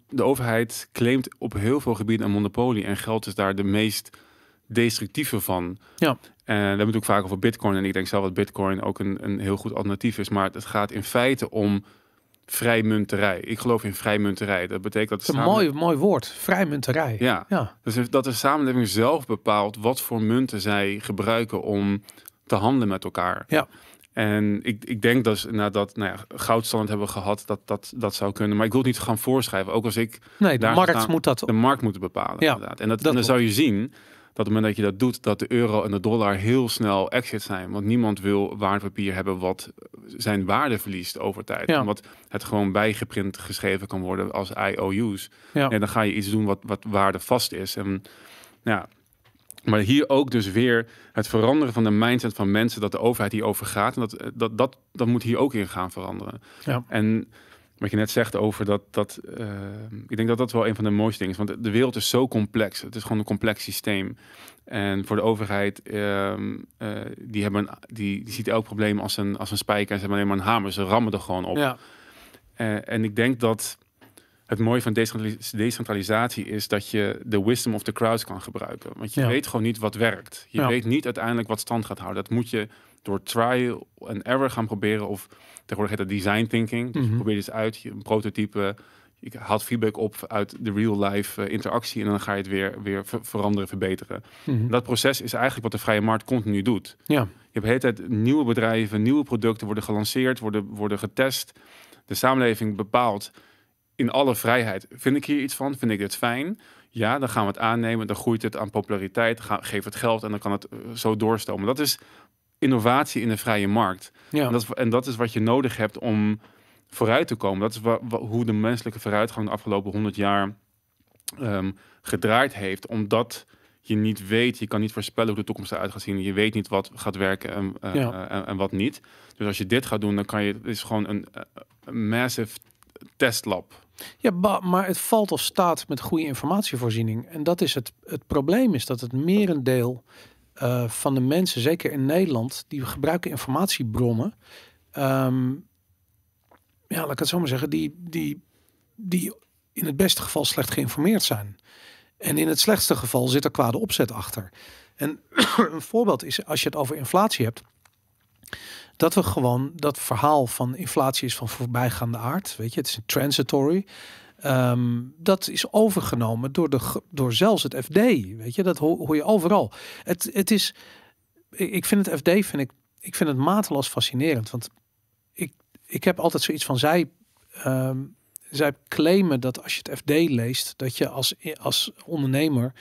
de overheid claimt op heel veel gebieden een monopolie en geld is daar de meest destructieve van. Ja. En we hebben het ook vaak over Bitcoin en ik denk zelf dat Bitcoin ook een heel goed alternatief is, maar het gaat in feite om vrijmunterij. Ik geloof in vrijmunterij. Dat betekent dat mooi woord. Vrijmunterij. Ja. Ja. Dus dat de samenleving zelf bepaalt wat voor munten zij gebruiken om te handelen met elkaar. Ja. En ik denk dat nadat goudstandaard hebben we gehad, dat zou kunnen. Maar ik wil het niet gaan voorschrijven. Ook als ik de markt moet bepalen. Ja. Inderdaad. En dan zou je zien dat op het moment dat je dat doet, dat de euro en de dollar heel snel exit zijn. Want niemand wil waardepapier hebben wat zijn waarde verliest over tijd. Ja. Omdat het gewoon bijgeprint geschreven kan worden als IOU's. Ja. En dan ga je iets doen wat waarde vast is. En, ja. Maar hier ook dus weer het veranderen van de mindset van mensen, dat de overheid hierover gaat. En dat moet hier ook in gaan veranderen. Ja. En wat je net zegt over dat ik denk dat wel een van de mooiste dingen is. Want de wereld is zo complex. Het is gewoon een complex systeem. En voor de overheid, die ziet elk probleem als een spijker. En ze hebben alleen maar een hamer. Ze rammen er gewoon op. Ja. En ik denk dat het mooie van decentralisatie is dat je de wisdom of the crowds kan gebruiken. Want je weet gewoon niet wat werkt. Je weet niet uiteindelijk wat stand gaat houden. Dat moet je door trial and error gaan proberen, of tegenwoordig heet dat design thinking. Dus je probeert iets uit, een prototype, je haalt feedback op uit de real-life interactie en dan ga je het weer veranderen, verbeteren. Dat proces is eigenlijk wat de vrije markt continu doet. Ja. Je hebt de hele tijd nieuwe bedrijven, nieuwe producten worden gelanceerd, worden getest. De samenleving bepaalt in alle vrijheid, vind ik hier iets van? Vind ik dit fijn? Ja, dan gaan we het aannemen, dan groeit het aan populariteit, geef het geld en dan kan het zo doorstomen. Dat is innovatie in de vrije markt. Ja. En dat is wat je nodig hebt om vooruit te komen. Dat is hoe de menselijke vooruitgang de afgelopen 100 jaar gedraaid heeft. Omdat je niet weet, je kan niet voorspellen hoe de toekomst eruit gaat zien. Je weet niet wat gaat werken en wat niet. Dus als je dit gaat doen, dan kan je, het is gewoon een massive testlab. Ja, maar het valt of staat met goede informatievoorziening. En dat is het probleem, is dat het merendeel van de mensen, zeker in Nederland, die gebruiken informatiebronnen. Ja, laat ik het zo maar zeggen, die in het beste geval slecht geïnformeerd zijn. En in het slechtste geval zit er kwade opzet achter. En een voorbeeld is, als je het over inflatie hebt, dat we gewoon dat verhaal van inflatie is van voorbijgaande aard. Weet je, het is een transitory. Dat is overgenomen door zelfs het FD. Weet je, dat hoor je overal. Het is, ik vind het FD, ik vind het mateloos fascinerend. Want ik heb altijd zoiets van zij claimen dat als je het FD leest, dat je als ondernemer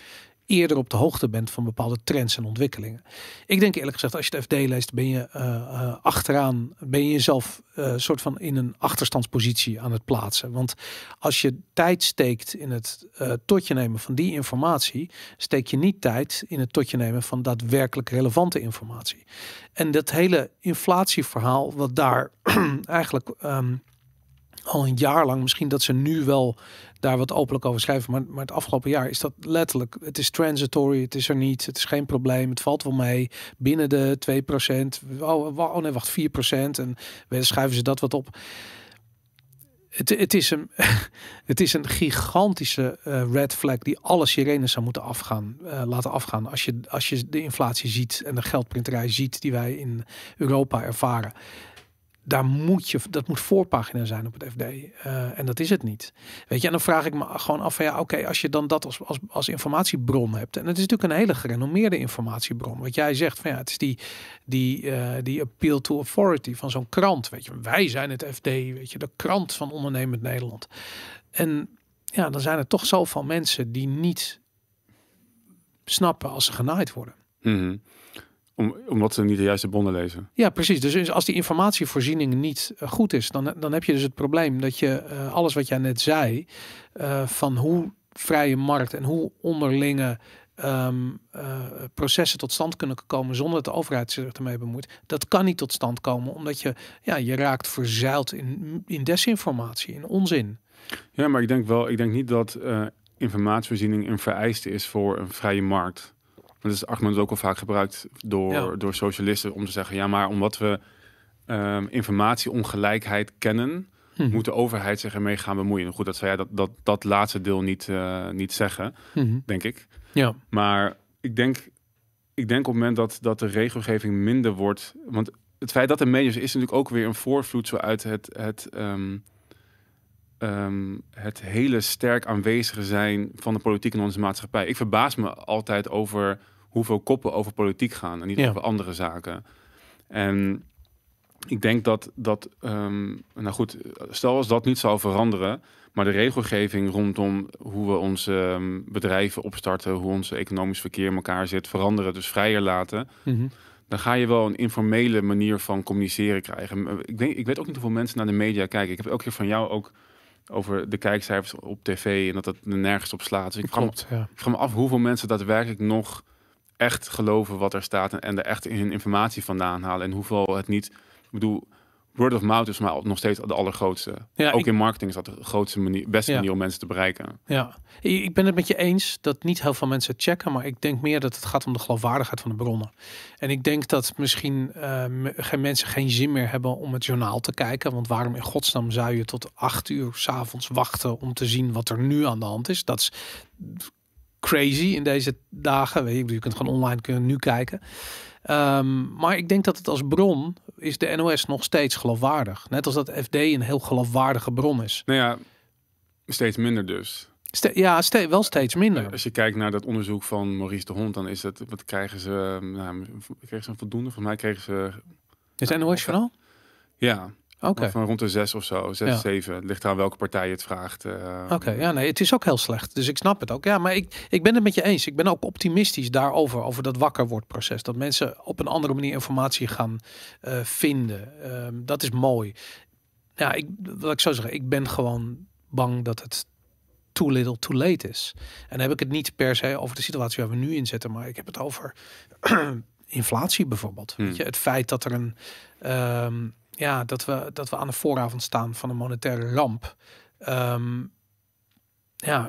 eerder op de hoogte bent van bepaalde trends en ontwikkelingen. Ik denk eerlijk gezegd, als je het FD leest, ben je achteraan, ben je jezelf soort van in een achterstandspositie aan het plaatsen. Want als je tijd steekt in het totje nemen van die informatie, steek je niet tijd in het totje nemen van daadwerkelijk relevante informatie. En dat hele inflatieverhaal, wat daar eigenlijk al een jaar lang, misschien dat ze nu wel daar wat openlijk over schrijven, maar het afgelopen jaar is dat letterlijk, het is transitory, het is er niet, het is geen probleem, het valt wel mee, binnen de 2%, oh nee, wacht, 4%, en we schuiven ze dat wat op. Het is een gigantische red flag die alle sirenes zou moeten laten afgaan als je de inflatie ziet en de geldprinterij ziet die wij in Europa ervaren. Dat moet voorpagina zijn op het FD. En dat is het niet. Weet je, en dan vraag ik me gewoon af van ja, oké, als je dan dat als informatiebron hebt. En het is natuurlijk een hele gerenommeerde informatiebron. Wat jij zegt van ja, het is die appeal to authority van zo'n krant. Weet je, wij zijn het FD, weet je, de krant van ondernemend Nederland. En ja, dan zijn er toch zoveel mensen die niet snappen als ze genaaid worden. Mm-hmm. Omdat ze niet de juiste bronnen lezen. Ja, precies. Dus als die informatievoorziening niet goed is, dan heb je dus het probleem dat je alles wat jij net zei, van hoe vrije markt en hoe onderlinge processen tot stand kunnen komen zonder dat de overheid zich ermee bemoeit. Dat kan niet tot stand komen, omdat je raakt verzeild in desinformatie, in onzin. Ja, maar ik denk niet dat informatievoorziening een vereiste is voor een vrije markt. Dat is het argument ook al vaak gebruikt door socialisten om te zeggen, ja, maar omdat we informatieongelijkheid kennen, moet de overheid zich ermee gaan bemoeien. Goed, dat zou jij dat laatste deel niet zeggen, denk ik. Ja. Maar ik denk op het moment dat de regelgeving minder wordt, want het feit dat er media is natuurlijk ook weer een voortvloedsel uit het hele sterk aanwezige zijn van de politiek in onze maatschappij. Ik verbaas me altijd over hoeveel koppen over politiek gaan en niet over andere zaken. En ik denk nou goed, stel als dat niet zou veranderen, maar de regelgeving rondom hoe we onze bedrijven opstarten, hoe ons economisch verkeer in elkaar zit, veranderen, dus vrijer laten, dan ga je wel een informele manier van communiceren krijgen. Ik weet ook niet hoeveel mensen naar de media kijken. Ik heb elke keer van jou ook over de kijkcijfers op tv en dat dat nergens op slaat. Dus ik vraag me af hoeveel mensen daadwerkelijk nog echt geloven wat er staat en er echt in hun informatie vandaan halen en hoeveel het niet. Ik bedoel, word of mouth is maar nog steeds de allergrootste. Ja, ook in marketing is dat de grootste manier, beste manier om mensen te bereiken. Ja, ik ben het met je eens dat niet heel veel mensen checken, maar ik denk meer dat het gaat om de geloofwaardigheid van de bronnen. En ik denk dat misschien mensen geen zin meer hebben om het journaal te kijken, want waarom in godsnaam zou je tot 8 uur 's avonds wachten om te zien wat er nu aan de hand is? Dat is crazy in deze dagen. Weet je, je kunt gewoon online nu kijken. Maar ik denk dat het als bron is de NOS nog steeds geloofwaardig. Net als dat FD een heel geloofwaardige bron is. Nou ja, steeds minder dus. Wel steeds minder. Als je kijkt naar dat onderzoek van Maurice de Hond, dan is het, wat krijgen ze? Nou, kregen ze een voldoende? Volgens mij kregen ze... Is het NOS-journaal? Ja. Okay. Van rond de 6 of zo, 6, 7. Het ligt eraan welke partij je het vraagt. Oké, ja, nee, het is ook heel slecht. Dus ik snap het ook. Ja, maar ik ben het met je eens. Ik ben ook optimistisch daarover, over dat wakker wordt proces. Dat mensen op een andere manier informatie gaan vinden. Dat is mooi. Ja, wat ik zou zeggen, ik ben gewoon bang dat het too little, too late is. En dan heb ik het niet per se over de situatie waar we nu in zitten, maar ik heb het over inflatie bijvoorbeeld. Weet je, het feit dat er een... dat we aan de vooravond staan van een monetaire ramp.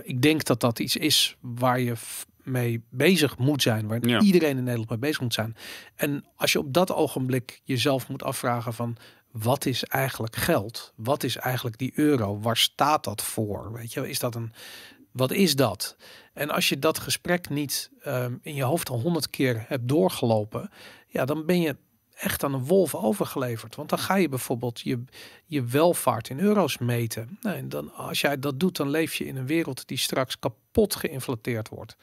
Ik denk dat dat iets is waar je mee bezig moet zijn. Waar iedereen in Nederland mee bezig moet zijn. En als je op dat ogenblik jezelf moet afvragen van, wat is eigenlijk geld? Wat is eigenlijk die euro? Waar staat dat voor? Weet je, wat is dat? En als je dat gesprek niet in je hoofd al 100 keer hebt doorgelopen, ja, dan ben je echt aan een wolf overgeleverd. Want dan ga je bijvoorbeeld je welvaart in euro's meten. Nou, en dan, als jij dat doet, dan leef je in een wereld die straks kapot geïnflateerd wordt.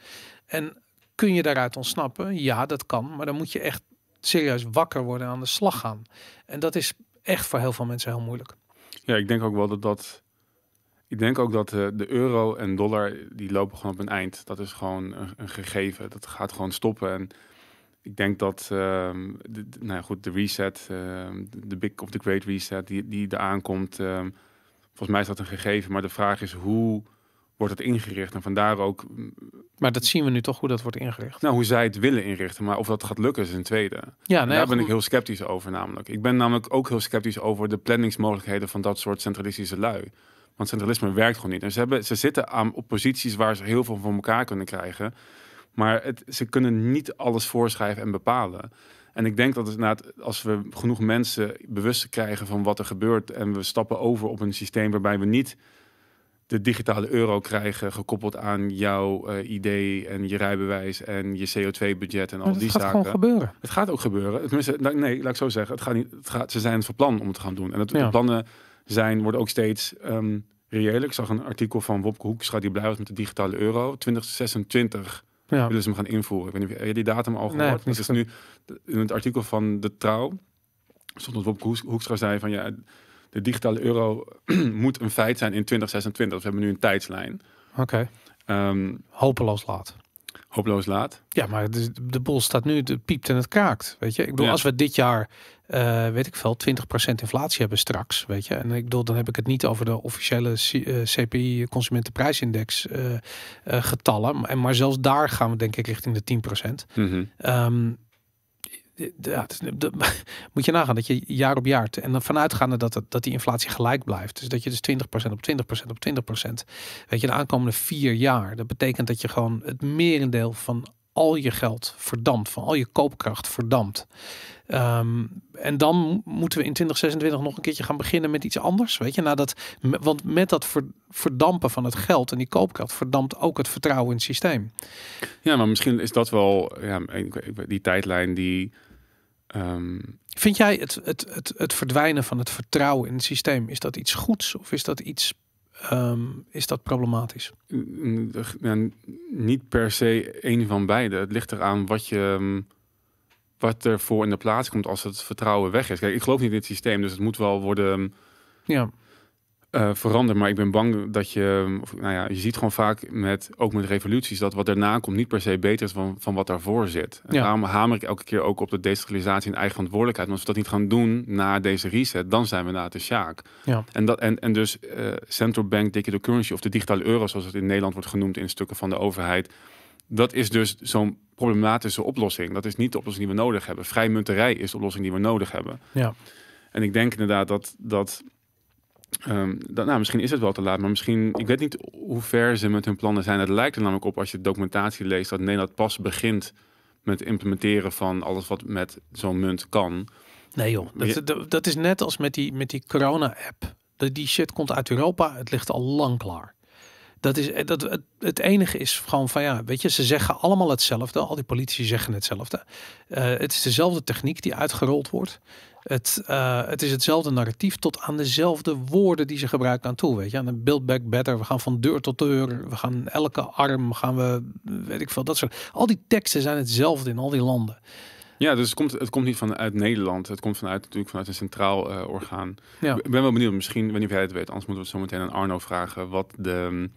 En kun je daaruit ontsnappen? Ja, dat kan. Maar dan moet je echt serieus wakker worden en aan de slag gaan. En dat is echt voor heel veel mensen heel moeilijk. Ja, ik denk ook wel dat de euro en dollar, die lopen gewoon op een eind. Dat is gewoon een gegeven. Dat gaat gewoon stoppen. En ik denk dat de reset, de big of the great reset die er aankomt. Volgens mij is dat een gegeven. Maar de vraag is hoe wordt het ingericht? En vandaar ook... Maar dat zien we nu toch, hoe dat wordt ingericht. Nou, hoe zij het willen inrichten. Maar of dat gaat lukken is een tweede. Ja, nou daar ben ik heel sceptisch over namelijk. Ik ben namelijk ook heel sceptisch over de planningsmogelijkheden van dat soort centralistische lui. Want centralisme werkt gewoon niet. En ze zitten op posities waar ze heel veel van elkaar kunnen krijgen. Maar ze kunnen niet alles voorschrijven en bepalen. En ik denk dat het, als we genoeg mensen bewust krijgen van wat er gebeurt... en we stappen over op een systeem waarbij we niet de digitale euro krijgen... gekoppeld aan jouw idee en je rijbewijs en je CO2-budget en al die zaken. Het gaat gewoon gebeuren. Het gaat ook gebeuren. Tenminste, nee, laat ik zo zeggen. Ze zijn het van plan om het gaan doen. En dat de plannen... worden ook steeds reëel. Ik zag een artikel van Wopke Hoekstra, die blij was met de digitale euro. 2026 willen ze hem gaan invoeren. Ik weet niet of je die datum al gehoord. Nee, dat is nu in het artikel van De Trouw. Stond dat Wopke Hoekstra zei van ja, de digitale euro moet een feit zijn in 2026. Dus we hebben nu een tijdslijn. Oké. Hopeloos laat. Hopeloos laat. Ja, maar de boel staat nu, de piept en het kraakt. Weet je, ik bedoel, als we dit jaar, 20% inflatie hebben straks, weet je, en ik bedoel, dan heb ik het niet over de officiële CPI, Consumentenprijsindex getallen. En maar zelfs daar gaan we, denk ik, richting de 10%. Moet je nagaan dat je jaar op jaar... en dan vanuitgaande dat die inflatie gelijk blijft. Dus dat je dus 20% op 20% op 20%... weet je, de aankomende 4 jaar... dat betekent dat je gewoon het merendeel van al je geld verdampt. Van al je koopkracht verdampt. En dan moeten we in 2026 nog een keertje gaan beginnen met iets anders. Weet je, want met dat verdampen van het geld en die koopkracht verdampt ook het vertrouwen in het systeem. Ja, maar misschien is dat wel die tijdlijn die... Vind jij het verdwijnen van het vertrouwen in het systeem, is dat iets goeds of is dat iets... is dat problematisch? Ja, niet per se een van beide. Het ligt eraan wat er voor in de plaats komt als het vertrouwen weg is. Kijk, ik geloof niet in het systeem, dus het moet wel worden veranderd. Maar ik ben bang dat je ziet gewoon vaak ook met revoluties dat wat daarna komt niet per se beter is van wat daarvoor zit. En daarom hamer ik elke keer ook op de decentralisatie en eigen verantwoordelijkheid. Want als we dat niet gaan doen na deze reset, dan zijn we na de sjaak. Ja. En dus central bank digital currency of de digitale euro, zoals het in Nederland wordt genoemd in stukken van de overheid. Dat is dus zo'n problematische oplossing. Dat is niet de oplossing die we nodig hebben. Vrijmunterij is de oplossing die we nodig hebben. Ja. En ik denk inderdaad dat misschien is het wel te laat, maar misschien... Ik weet niet hoe ver ze met hun plannen zijn. Het lijkt er namelijk op, als je documentatie leest, dat Nederland pas begint met implementeren van alles wat met zo'n munt kan. Nee joh, dat is net als met die corona-app. Die shit komt uit Europa, het ligt al lang klaar. Het enige is gewoon van ze zeggen allemaal hetzelfde. Al die politici zeggen hetzelfde. Het is dezelfde techniek die uitgerold wordt. Het is hetzelfde narratief tot aan dezelfde woorden die ze gebruiken aan toe. Weet je, aan een build back better. We gaan van deur tot deur. We gaan elke arm. Gaan we, weet ik veel, dat soort. Al die teksten zijn hetzelfde in al die landen. Ja, dus het komt niet vanuit Nederland. Het komt vanuit een centraal orgaan. Ja. Ik ben wel benieuwd. Misschien, wanneer jij het weet. Anders moeten we het zo meteen aan Arno vragen. Wat de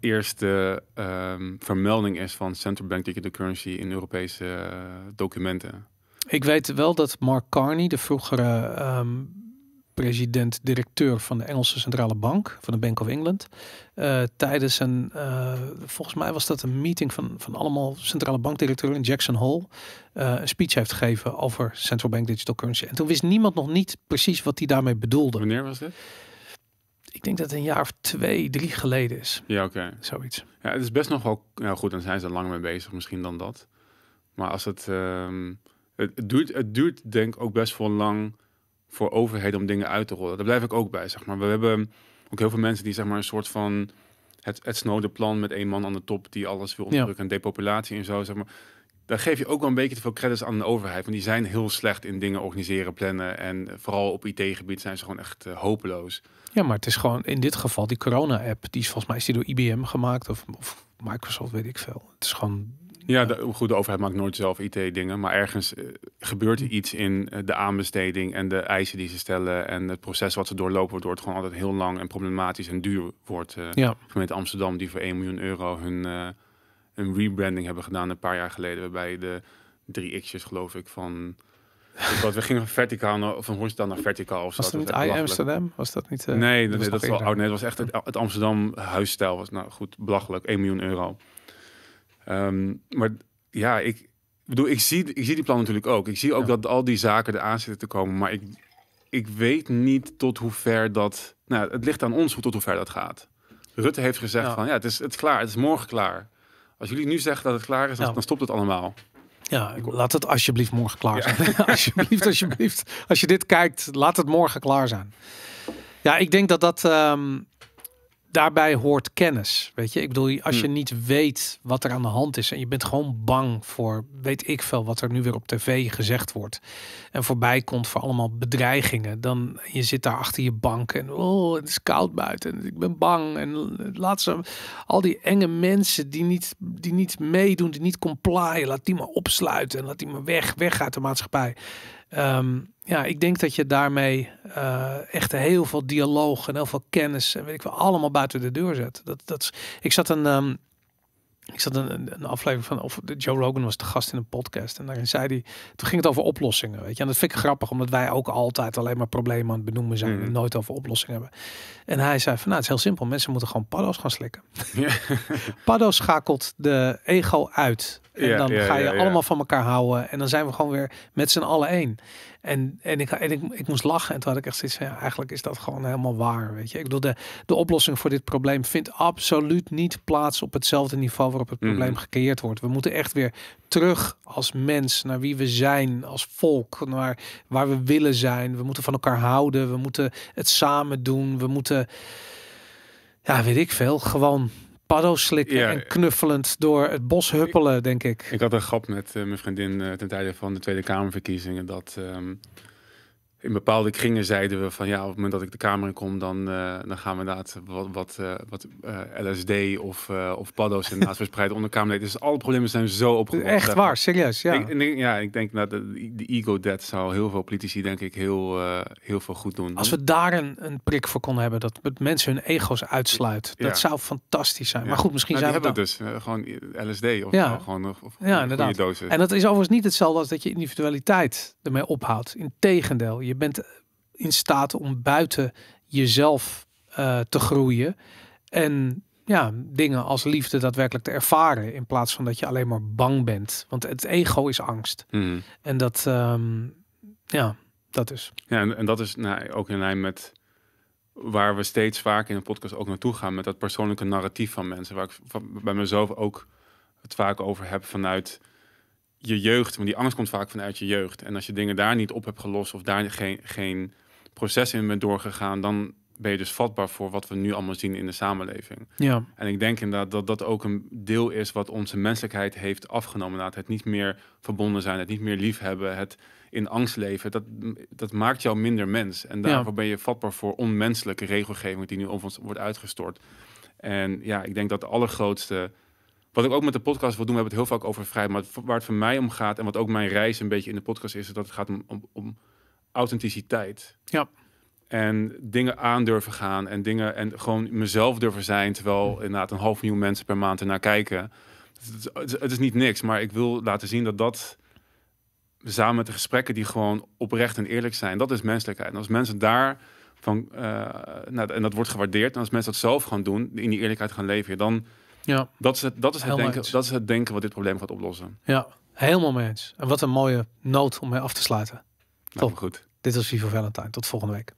eerste vermelding is van central bank digital currency in Europese documenten. Ik weet wel dat Mark Carney, de vroegere president-directeur van de Engelse Centrale Bank, van de Bank of England, tijdens een, volgens mij was dat een meeting van allemaal centrale bankdirecteuren in Jackson Hole, een speech heeft gegeven over central bank digital currency. En toen wist niemand nog niet precies wat hij daarmee bedoelde. Wanneer was dit? Ik denk dat het een jaar of 2, 3 geleden is. Ja, oké. Zoiets. Ja, het is best nogal... Nou goed, dan zijn ze er lang mee bezig misschien dan dat. Maar als het... Het duurt denk ik ook best wel lang voor overheden om dingen uit te rollen. Daar blijf ik ook bij, zeg maar. We hebben ook heel veel mensen die, zeg maar, een soort van... Het snode plan met 1 man aan de top die alles wil onderdrukken en depopulatie en zo, zeg maar. Dan geef je ook wel een beetje te veel credits aan de overheid. Want die zijn heel slecht in dingen organiseren, plannen. En vooral op IT-gebied zijn ze gewoon echt hopeloos. Ja, maar het is gewoon in dit geval die corona-app. Die is volgens mij door IBM gemaakt of Microsoft, weet ik veel. Het is gewoon... Ja, de overheid maakt nooit zelf IT-dingen. Maar ergens gebeurt er iets in de aanbesteding en de eisen die ze stellen. En het proces wat ze doorlopen, waardoor het gewoon altijd heel lang en problematisch en duur wordt. Gemeente Amsterdam, die voor 1 miljoen euro hun... een rebranding hebben gedaan een paar jaar geleden, waarbij de 3x'jes geloof ik van... we gingen van horizontaal naar verticaal. Of was dat niet Amsterdam? Was dat niet... Nee, dat is wel oud. Nee, het was echt het Amsterdam huisstijl. Was nou goed, belachelijk. 1 miljoen euro. Maar ja, ik zie die plan natuurlijk ook. Ik zie ook dat al die zaken eraan zitten te komen. Maar ik weet niet tot hoever dat... Nou, het ligt aan ons tot hoever dat gaat. Rutte heeft gezegd van het is klaar. Het is morgen klaar. Als jullie nu zeggen dat het klaar is, dan stopt het allemaal. Ja, laat het alsjeblieft morgen klaar zijn. Alsjeblieft. Als je dit kijkt, laat het morgen klaar zijn. Ja, ik denk dat daarbij hoort kennis. Weet je, ik bedoel, als je niet weet wat er aan de hand is en je bent gewoon bang voor, weet ik veel, wat er nu weer op tv gezegd wordt en voorbij komt voor allemaal bedreigingen, dan je zit daar achter je bank en het is koud buiten en ik ben bang en laat ze al die enge mensen die niet meedoen, die niet complyen, laat die maar opsluiten en laat die maar weg uit de maatschappij. Ik denk dat je daarmee echt heel veel dialoog en heel veel kennis en weet ik wel allemaal buiten de deur zet. Ik zat een aflevering van, of Joe Rogan was de gast in een podcast en daarin zei hij, toen ging het over oplossingen, weet je. En dat vind ik grappig, omdat wij ook altijd alleen maar problemen aan het benoemen zijn en nooit over oplossingen hebben. En hij zei van, het is heel simpel, mensen moeten gewoon paddo's gaan slikken. Yeah. Paddo's schakelt de ego uit. En dan ga je allemaal van elkaar houden. En dan zijn we gewoon weer met z'n allen één. En ik moest lachen. En toen had ik echt zoiets van, eigenlijk is dat gewoon helemaal waar. Weet je? Ik bedoel, de oplossing voor dit probleem vindt absoluut niet plaats op hetzelfde niveau waarop het probleem gecreëerd wordt. We moeten echt weer terug als mens naar wie we zijn, als volk, naar waar we willen zijn. We moeten van elkaar houden. We moeten het samen doen. We moeten, weet ik veel, gewoon... paddo's slikken en knuffelend door het bos huppelen, denk ik. Ik had een grap met mijn vriendin ten tijde van de Tweede Kamerverkiezingen. Dat in bepaalde kringen zeiden we van op het moment dat ik de Kamer in kom, dan gaan we inderdaad wat LSD of paddo's inderdaad verspreid onder Kamerleden. Dus alle problemen zijn zo opgelost. Echt waar, serieus, ja. Ik denk dat de ego death zou heel veel politici denk ik heel veel goed doen. Als we daar een prik voor konden hebben, dat mensen hun ego's uitsluiten. Dat zou fantastisch zijn. Ja. Maar goed, misschien zijn we dat dus. Gewoon LSD of inderdaad. Dosis. En dat is overigens niet hetzelfde als dat je individualiteit ermee ophoudt. Integendeel. Je bent in staat om buiten jezelf te groeien. En dingen als liefde daadwerkelijk te ervaren. In plaats van dat je alleen maar bang bent. Want het ego is angst. En dat, dat is. Ja, en dat is ook in lijn met waar we steeds vaak in de podcast ook naartoe gaan. Met dat persoonlijke narratief van mensen. Waar ik bij mezelf ook het vaak over heb vanuit... je jeugd, want die angst komt vaak vanuit je jeugd. En als je dingen daar niet op hebt gelost of daar geen proces in bent doorgegaan, dan ben je dus vatbaar voor wat we nu allemaal zien in de samenleving. Ja. En ik denk inderdaad dat ook een deel is wat onze menselijkheid heeft afgenomen. Inderdaad, het niet meer verbonden zijn, het niet meer liefhebben, het in angst leven. Dat maakt jou minder mens. En daarvoor ben je vatbaar voor onmenselijke regelgeving die nu op ons wordt uitgestort. En ik denk dat de allergrootste... Wat ik ook met de podcast wil doen, we hebben het heel vaak over vrijheid. Maar waar het voor mij om gaat en wat ook mijn reis een beetje in de podcast is dat het gaat om authenticiteit. Ja. En dingen aandurven gaan en gewoon mezelf durven zijn. Terwijl inderdaad 500.000 mensen per maand ernaar kijken. Het is niet niks, maar ik wil laten zien dat samen met de gesprekken die gewoon oprecht en eerlijk zijn, dat is menselijkheid. En als mensen daar van, en dat wordt gewaardeerd. En als mensen dat zelf gaan doen, in die eerlijkheid gaan leven, dan... Ja, dat is het denken wat dit probleem gaat oplossen. Ja, helemaal mee eens. En wat een mooie noot om mee af te sluiten. Top. Goed. Dit was V for Valentine. Tot volgende week.